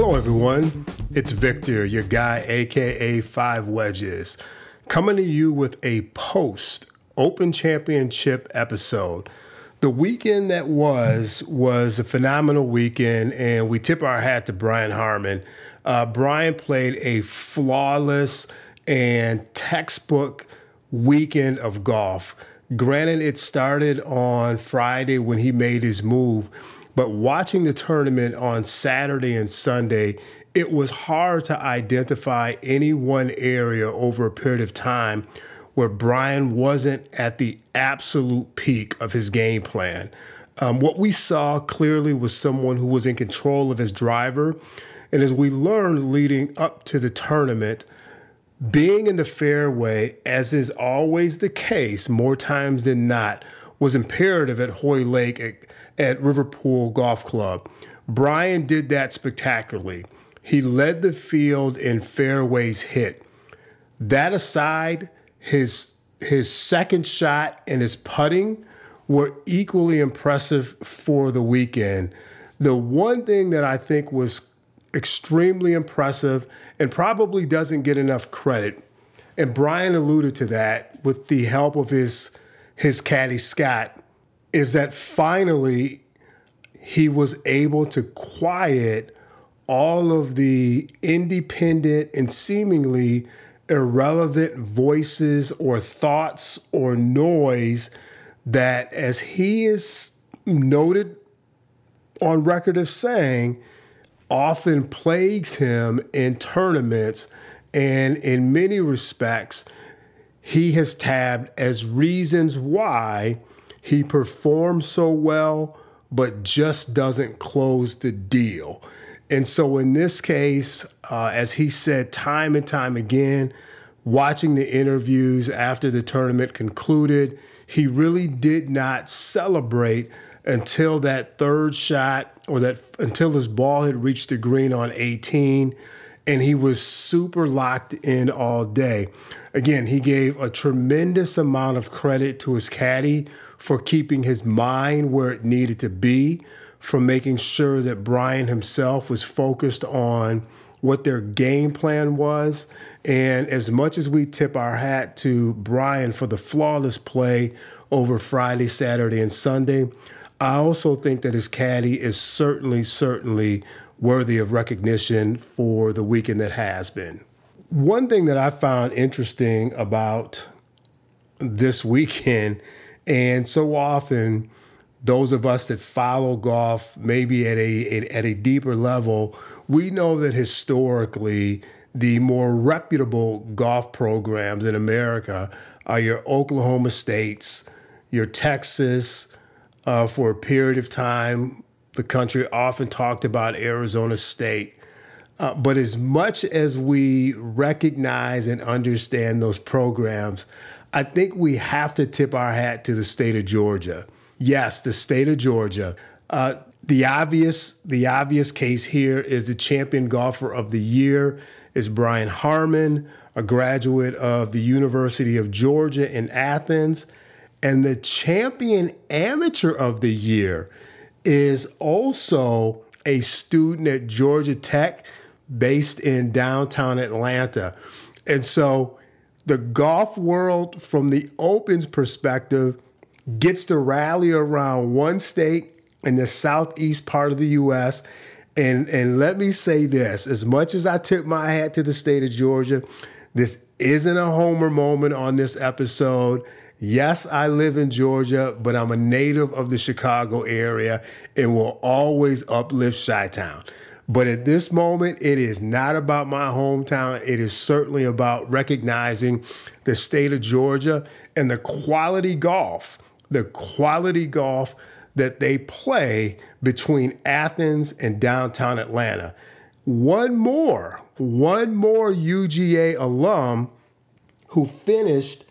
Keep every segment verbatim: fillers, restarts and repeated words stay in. Hello, everyone. It's Victor, your guy, a k a. Five Wedges, coming to you with a post-Open Championship episode. The weekend that was was a phenomenal weekend, and we tip our hat to Brian Harman. Uh, Brian played a flawless and textbook weekend of golf. Granted, it started on Friday when he made his move, but watching the tournament on Saturday and Sunday, it was hard to identify any one area over a period of time where Brian wasn't at the absolute peak of his game plan. Um, what we saw clearly was someone who was in control of his driver. And as we learned leading up to the tournament, being in the fairway, as is always the case, more times than not, was imperative at Hoylake at, at Riverpool Golf Club. Brian did that spectacularly. He led the field in fairways hit. That aside, His his second shot and his putting were equally impressive for the weekend. The one thing that I think was extremely impressive and probably doesn't get enough credit, and Brian alluded to that with the help of his his caddy Scott, is that finally he was able to quiet all of the independent and seemingly irrelevant voices or thoughts or noise that, as he is noted on record of saying, often plagues him in tournaments, and in many respects, he has tabbed as reasons why he performs so well, but just doesn't close the deal. And so in this case, uh, as he said time and time again, watching the interviews after the tournament concluded, he really did not celebrate until that third shot or that until his ball had reached the green on eighteen, and he was super locked in all day. Again, he gave a tremendous amount of credit to his caddy for keeping his mind where it needed to be, for making sure that Brian himself was focused on what their game plan was. And as much as we tip our hat to Brian for the flawless play over Friday, Saturday, and Sunday, I also think that his caddy is certainly, certainly worthy of recognition for the weekend that has been. One thing that I found interesting about this weekend, and so often those of us that follow golf maybe at a at a deeper level, we know that historically the more reputable golf programs in America are your Oklahoma States, your Texas. Uh, for a period of time, the country often talked about Arizona State. Uh, but as much as we recognize and understand those programs, I think we have to tip our hat to the state of Georgia. Yes, the state of Georgia. Uh, the obvious the obvious case here is the champion golfer of the year is Brian Harman, a graduate of the University of Georgia in Athens. And the champion amateur of the year is also a student at Georgia Tech based in downtown Atlanta. And so the golf world, from the Open's perspective, gets to rally around one state in the southeast part of the U S. And, and let me say this, as much as I tip my hat to the state of Georgia, this isn't a homer moment on this episode. Yes, I live in Georgia, but I'm a native of the Chicago area and will always uplift Chi-Town. But at this moment, it is not about my hometown. It is certainly about recognizing the state of Georgia and the quality golf. The quality golf that they play between Athens and downtown Atlanta. One more, one more U G A alum who finished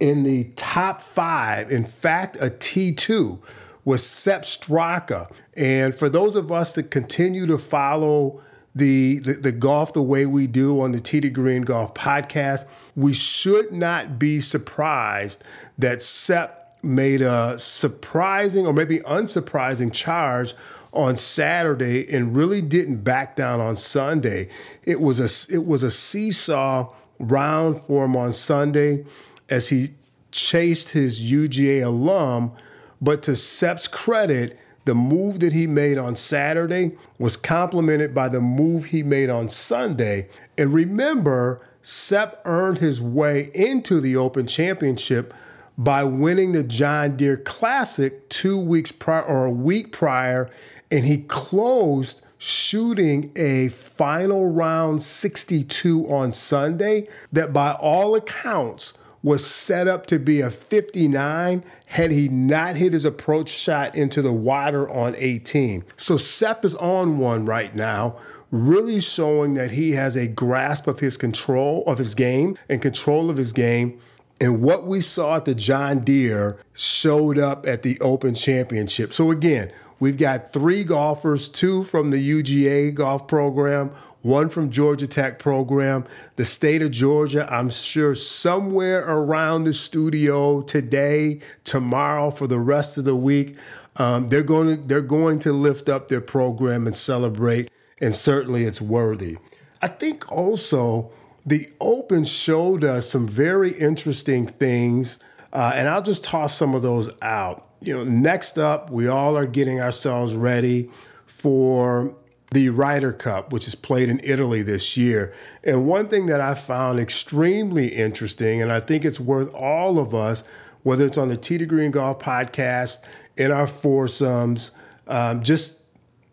in the top five, in fact, a T two, was Sepp Straka. And for those of us that continue to follow the, the, the golf the way we do on the Tee two Green Golf Podcast, we should not be surprised that Sepp made a surprising or maybe unsurprising charge on Saturday and really didn't back down on Sunday. It was a it was a seesaw round for him on Sunday as he chased his U G A alum. But to Sepp's credit, the move that he made on Saturday was complemented by the move he made on Sunday. And remember, Sepp earned his way into the Open Championship by winning the John Deere Classic two weeks prior or a week prior, and he closed shooting a final round sixty-two on Sunday that by all accounts was set up to be a fifty-nine had he not hit his approach shot into the water on eighteen. So Sepp is on one right now, really showing that he has a grasp of his control of his game and control of his game. And what we saw at the John Deere showed up at the Open Championship. So again, we've got three golfers, two from the U G A golf program, one from Georgia Tech program, the state of Georgia. I'm sure somewhere around the studio today, tomorrow, for the rest of the week, um, they're going to, they're going to lift up their program and celebrate. And certainly it's worthy. I think also the Open showed us some very interesting things, uh, and I'll just toss some of those out. You know, next up, we all are getting ourselves ready for the Ryder Cup, which is played in Italy this year. And one thing that I found extremely interesting, and I think it's worth all of us, whether it's on the Tee to Green Golf Podcast, in our foursomes, um, just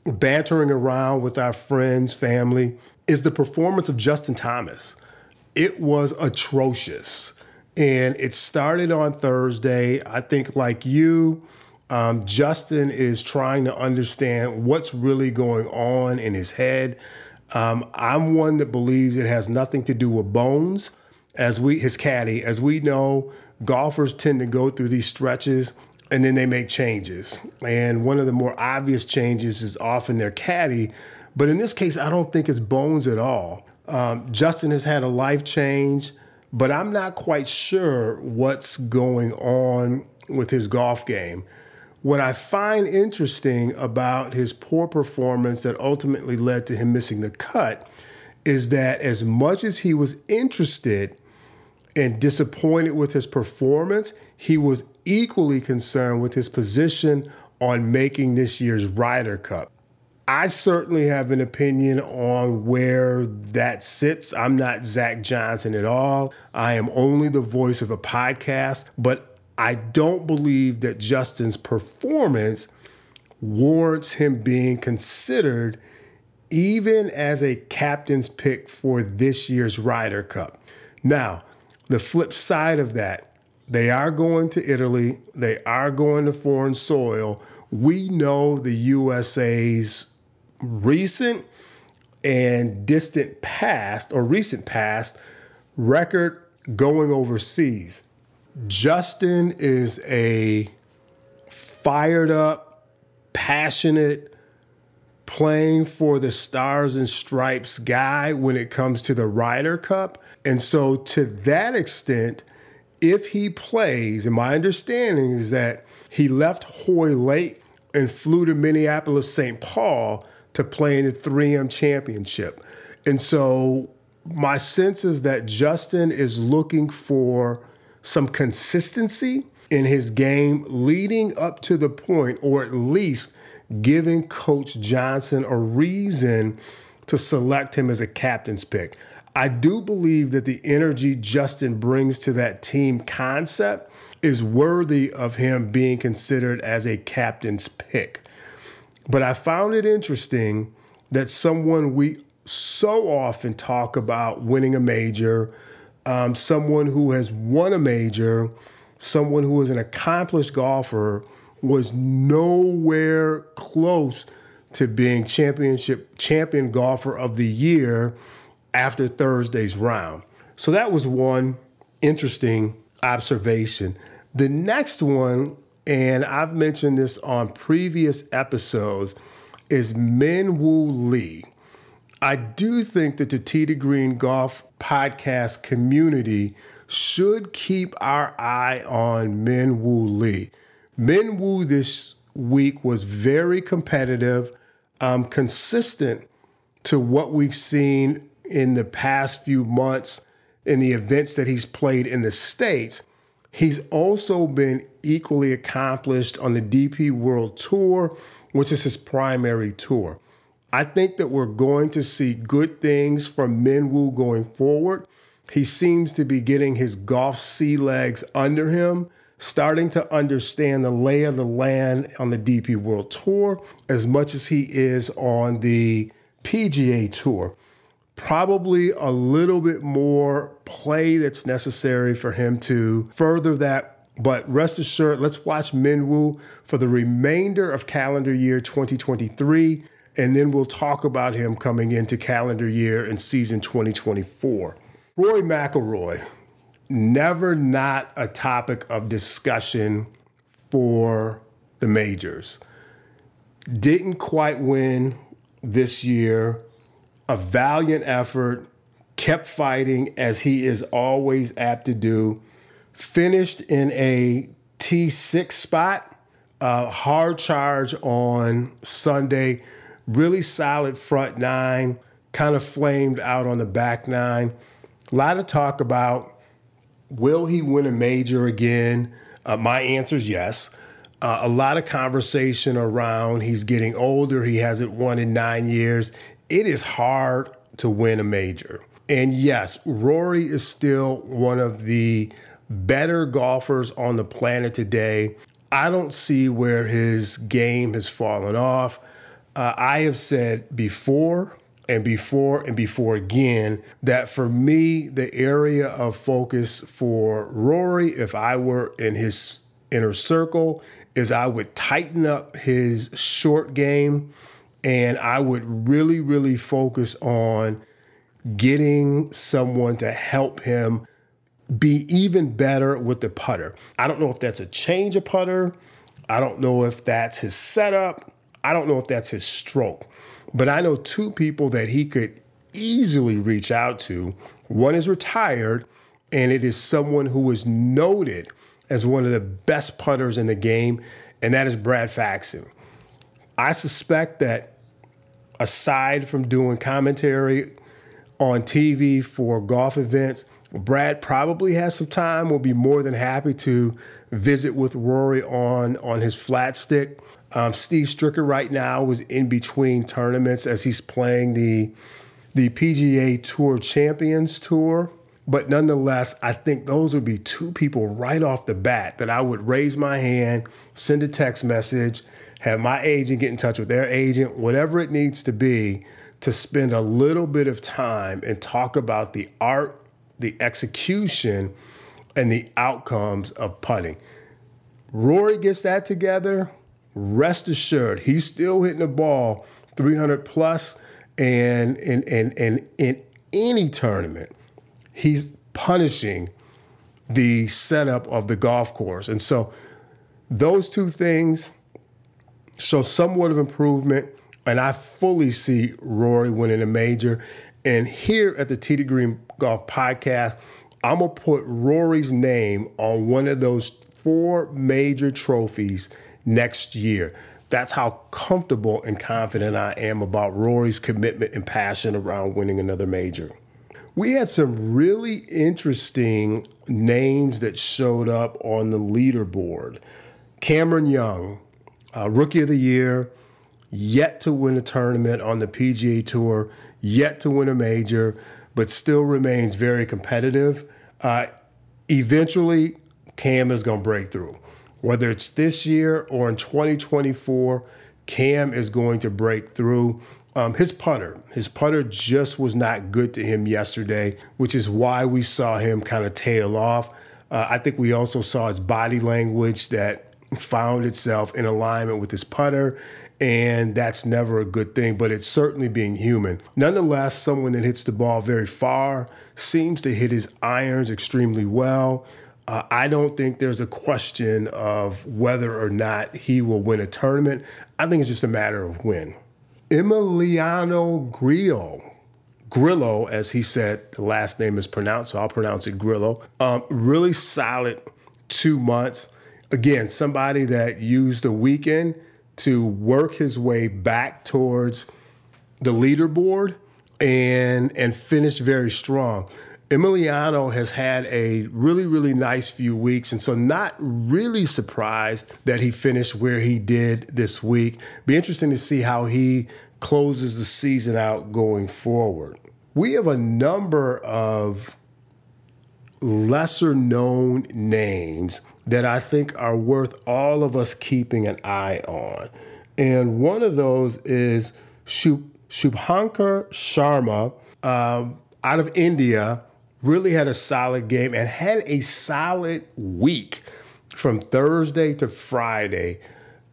bantering around with our friends, family, is the performance of Justin Thomas. It was atrocious. And it started on Thursday. I think like you, um, Justin is trying to understand what's really going on in his head. Um, I'm one that believes it has nothing to do with Bones, as we, his caddy. As we know, golfers tend to go through these stretches and then they make changes. And one of the more obvious changes is often their caddy. But in this case, I don't think it's Bones at all. Um, Justin has had a life change, but I'm not quite sure what's going on with his golf game. What I find interesting about his poor performance that ultimately led to him missing the cut is that as much as he was interested and disappointed with his performance, he was equally concerned with his position on making this year's Ryder Cup. I certainly have an opinion on where that sits. I'm not Zach Johnson at all. I am only the voice of a podcast, but I don't believe that Justin's performance warrants him being considered even as a captain's pick for this year's Ryder Cup. Now, the flip side of that, they are going to Italy. They are going to foreign soil. We know the U S A's recent and distant past or recent past record going overseas. Justin is a fired up, passionate, playing for the stars and stripes guy when it comes to the Ryder Cup. And so to that extent, if he plays, and my understanding is that he left Hoylake and flew to Minneapolis, Saint Paul to play in the three M Championship. And so my sense is that Justin is looking for some consistency in his game leading up to the point, or at least giving Coach Johnson a reason to select him as a captain's pick. I do believe that the energy Justin brings to that team concept is worthy of him being considered as a captain's pick. But I found it interesting that someone we so often talk about winning a major, um, someone who has won a major, someone who is an accomplished golfer, was nowhere close to being championship champion golfer of the year after Thursday's round. So that was one interesting observation. The next one, and I've mentioned this on previous episodes, is Min Woo Lee. I do think that the Tee to Green Golf Podcast community should keep our eye on Min Woo Lee. Min Woo this week was very competitive, um, consistent to what we've seen in the past few months in the events that he's played in the States. He's also been equally accomplished on the D P World Tour, which is his primary tour. I think that we're going to see good things from Min Woo going forward. He seems to be getting his golf sea legs under him, starting to understand the lay of the land on the D P World Tour as much as he is on the P G A Tour. Probably a little bit more play that's necessary for him to further that. But rest assured, let's watch Min Woo for the remainder of calendar year twenty twenty-three, and then we'll talk about him coming into calendar year and season twenty twenty-four. Rory McIlroy, never not a topic of discussion for the majors. Didn't quite win this year. A valiant effort, kept fighting as he is always apt to do. Finished in a T six spot, uh, hard charge on Sunday, really solid front nine, kind of flamed out on the back nine. A lot of talk about, will he win a major again? Uh, my answer is yes. Uh, a lot of conversation around he's getting older, he hasn't won in nine years. It is hard to win a major. And yes, Rory is still one of the better golfers on the planet today. I don't see where his game has fallen off. Uh, I have said before and before and before again that for me, the area of focus for Rory, if I were in his inner circle, is I would tighten up his short game, and I would really, really focus on getting someone to help him be even better with the putter. I don't know if that's a change of putter. I don't know if that's his setup. I don't know if that's his stroke. But I know two people that he could easily reach out to. One is retired, and it is someone who is noted as one of the best putters in the game, and that is Brad Faxon. I suspect that aside from doing commentary on T V for golf events, Brad probably has some time, will be more than happy to visit with Rory on, on his flat stick. Um, Steve Stricker right now is in between tournaments as he's playing the, the P G A Tour Champions Tour. But nonetheless, I think those would be two people right off the bat that I would raise my hand, send a text message, have my agent get in touch with their agent, whatever it needs to be, to spend a little bit of time and talk about the art, the execution, and the outcomes of putting. Rory gets that together, rest assured, he's still hitting the ball three hundred plus, and in and, and, and in any tournament, he's punishing the setup of the golf course. And so those two things show somewhat of improvement, and I fully see Rory winning a major. And here at the Tee to Green Golf Podcast, I'm going to put Rory's name on one of those four major trophies next year. That's how comfortable and confident I am about Rory's commitment and passion around winning another major. We had some really interesting names that showed up on the leaderboard. Cameron Young, uh, Rookie of the Year, yet to win a tournament on the P G A Tour, yet to win a major, but still remains very competitive. Uh, eventually, Cam is going to break through. Whether it's this year or in twenty twenty-four, Cam is going to break through. Um, his putter, his putter just was not good to him yesterday, which is why we saw him kind of tail off. Uh, I think we also saw his body language that found itself in alignment with his putter, and that's never a good thing, but it's certainly being human. Nonetheless, someone that hits the ball very far, seems to hit his irons extremely well. Uh, I don't think there's a question of whether or not he will win a tournament. I think it's just a matter of when. Emiliano Grillo, Grillo, as he said, the last name is pronounced, so I'll pronounce it Grillo. Um, really solid two months. again, somebody that used the weekend to work his way back towards the leaderboard and and finish very strong. Emiliano has had a really, really nice few weeks, and so not really surprised that he finished where he did this week. Be interesting to see how he closes the season out going forward. We have a number of lesser-known names that I think are worth all of us keeping an eye on. And one of those is Shub- Shubhankar Sharma uh, out of India. Really had a solid game and had a solid week from Thursday to Friday.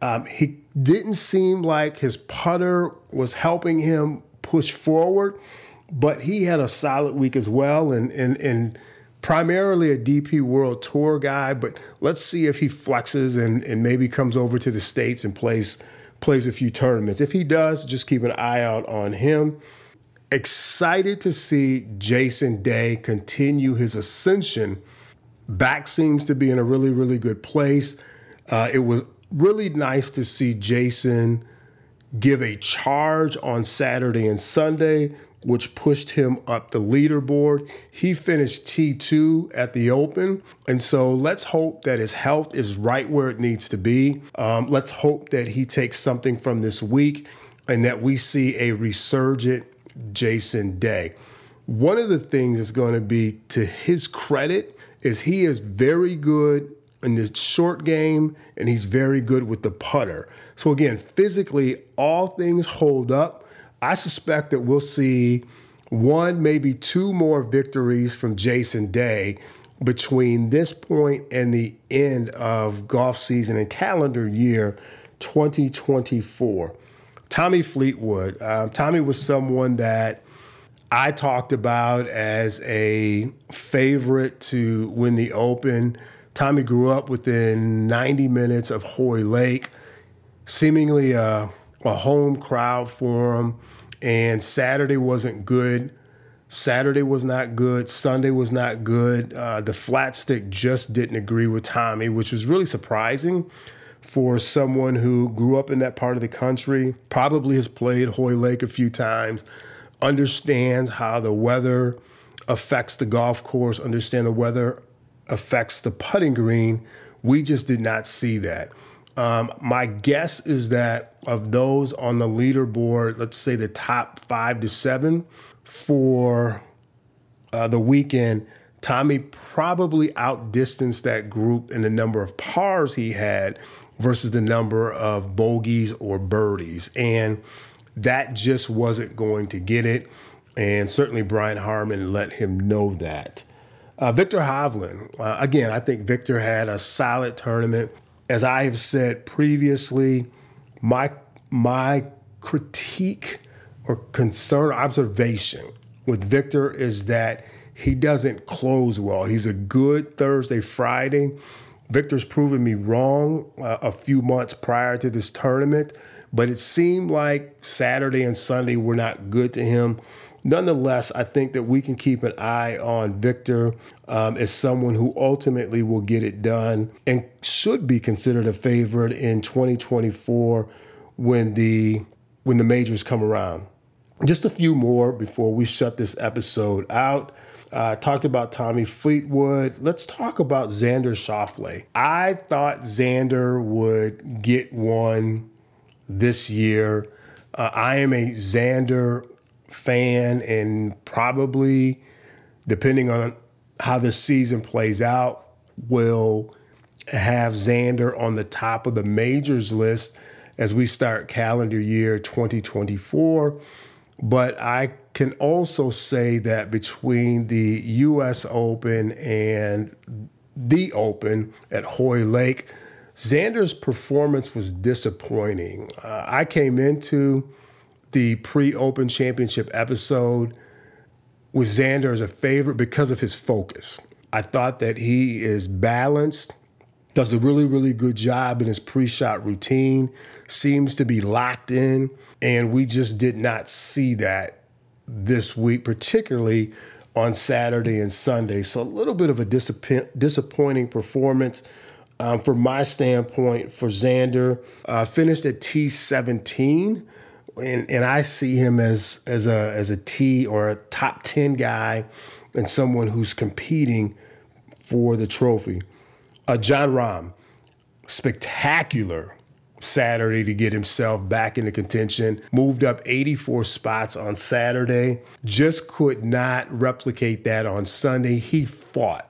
Um, he didn't seem like his putter was helping him push forward, but he had a solid week as well, and and and primarily a D P World Tour guy. But let's see if he flexes and, and maybe comes over to the States and plays plays a few tournaments. If he does, just keep an eye out on him. Excited to see Jason Day continue his ascension. Back seems to be in a really, really good place. Uh, it was really nice to see Jason give a charge on Saturday and Sunday, which pushed him up the leaderboard. He finished T two at the Open. And so let's hope that his health is right where it needs to be. Um, let's hope that he takes something from this week and that we see a resurgent Jason Day. One of the things that's going to be to his credit is he is very good in the short game and he's very good with the putter. So again, physically, all things hold up. I suspect that we'll see one, maybe two more victories from Jason Day between this point and the end of golf season and calendar year twenty twenty-four. Tommy Fleetwood. Uh, Tommy was someone that I talked about as a favorite to win the Open. Tommy grew up within ninety minutes of Hoylake, seemingly a, a home crowd for him. And Saturday wasn't good. Saturday was not good. Sunday was not good. Uh, the flat stick just didn't agree with Tommy, which was really surprising for someone who grew up in that part of the country, probably has played Hoylake a few times, understands how the weather affects the golf course, understand the weather affects the putting green. We just did not see that. Um, my guess is that of those on the leaderboard, let's say the top five to seven for uh, the weekend, Tommy probably outdistanced that group in the number of pars he had versus the number of bogeys or birdies. And that just wasn't going to get it. And certainly Brian Harman let him know that. Uh, Victor Hovland, uh, again, I think Victor had a solid tournament. As I have said previously, my, my critique or concern, observation with Victor is that he doesn't close well. He's a good Thursday, Friday. Victor's proven me wrong uh, a few months prior to this tournament, but it seemed like Saturday and Sunday were not good to him. Nonetheless, I think that we can keep an eye on Victor um, as someone who ultimately will get it done and should be considered a favorite in twenty twenty-four when the when the majors come around. Just a few more before we shut this episode out. Uh, talked about Tommy Fleetwood. Let's talk about Xander Schauffele. I thought Xander would get one this year. Uh, I am a Xander fan, and probably, depending on how the season plays out, will have Xander on the top of the majors list as we start calendar year twenty twenty-four. But I can also say that between the U S Open and the Open at Hoylake, Xander's performance was disappointing. Uh, I came into the pre-Open Championship episode with Xander as a favorite because of his focus. I thought that he is balanced, does a really, really good job in his pre-shot routine, seems to be locked in, and we just did not see that this week, particularly on Saturday and Sunday. So a little bit of a disapp- disappointing performance. Um, from my standpoint, for Xander, uh, finished at T seventeen, and and I see him as as a as a T or a top ten guy, and someone who's competing for the trophy. Uh, John Rahm, spectacular Saturday to get himself back into contention. Moved up eighty-four spots on Saturday. Just could not replicate that on Sunday. He fought.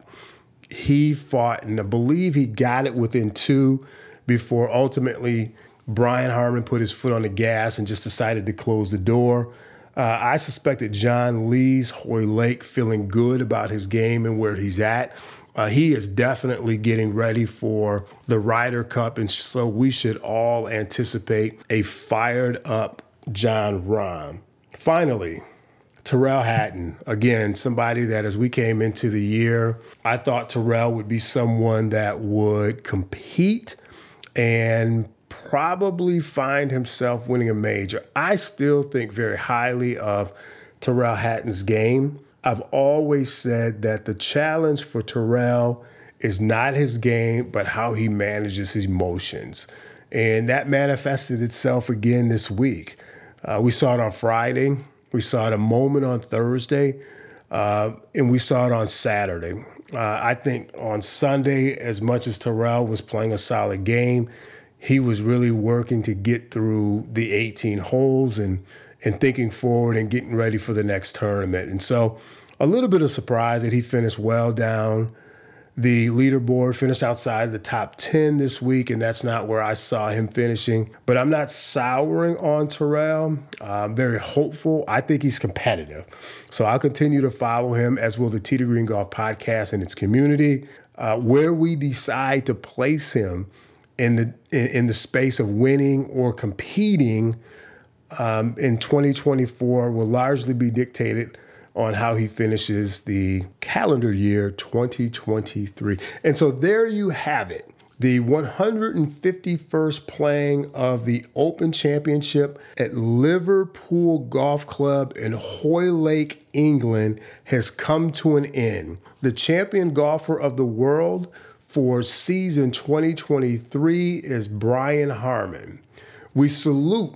He fought, and I believe he got it within two before ultimately Brian Harman put his foot on the gas and just decided to close the door. Uh, I suspect that John leaves Hoylake feeling good about his game and where he's at. Uh, he is definitely getting ready for the Ryder Cup, and so we should all anticipate a fired-up John Rahm. Finally, Terrell Hatton. Again, somebody that as we came into the year, I thought Terrell would be someone that would compete and probably find himself winning a major. I still think very highly of Terrell Hatton's game. I've always said that the challenge for Terrell is not his game, but how he manages his emotions. And that manifested itself again this week. Uh, we saw it on Friday. We saw it a moment on Thursday. Uh, and we saw it on Saturday. Uh, I think on Sunday, as much as Terrell was playing a solid game, he was really working to get through the eighteen holes and and thinking forward and getting ready for the next tournament. And so a little bit of surprise that he finished well down the leaderboard, finished outside the top ten this week, and that's not where I saw him finishing. But I'm not souring on Terrell. I'm very hopeful. I think he's competitive. So I'll continue to follow him, as will the Tee to Green Golf Podcast and its community. Uh, where we decide to place him in the in, in the space of winning or competing Um, in twenty twenty-four will largely be dictated on how he finishes the calendar year twenty twenty-three. And so there you have it, the one hundred fifty-first playing of the Open Championship at Liverpool Golf Club in Hoylake, England, has come to an end. The champion golfer of the world for season twenty twenty-three is Brian Harman. We salute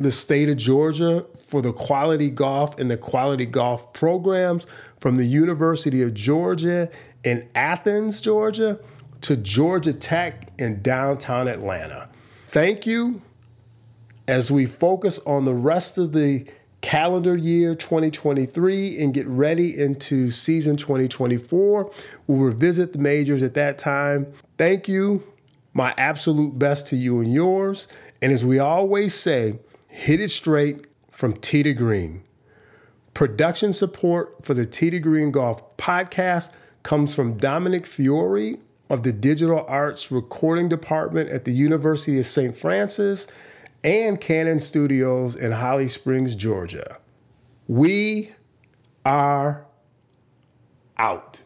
the state of Georgia for the quality golf and the quality golf programs from the University of Georgia in Athens, Georgia, to Georgia Tech in downtown Atlanta. Thank you. As we focus on the rest of the calendar year twenty twenty-three and get ready into season twenty twenty-four, we'll revisit the majors at that time. Thank you. My absolute best to you and yours. And as we always say, hit it straight from tee to green. Production support for the Tee to Green Golf Podcast comes from Dominic Fiore of the Digital Arts Recording Department at the University of Saint Francis and Cannon Studios in Holly Springs, Georgia. We are out.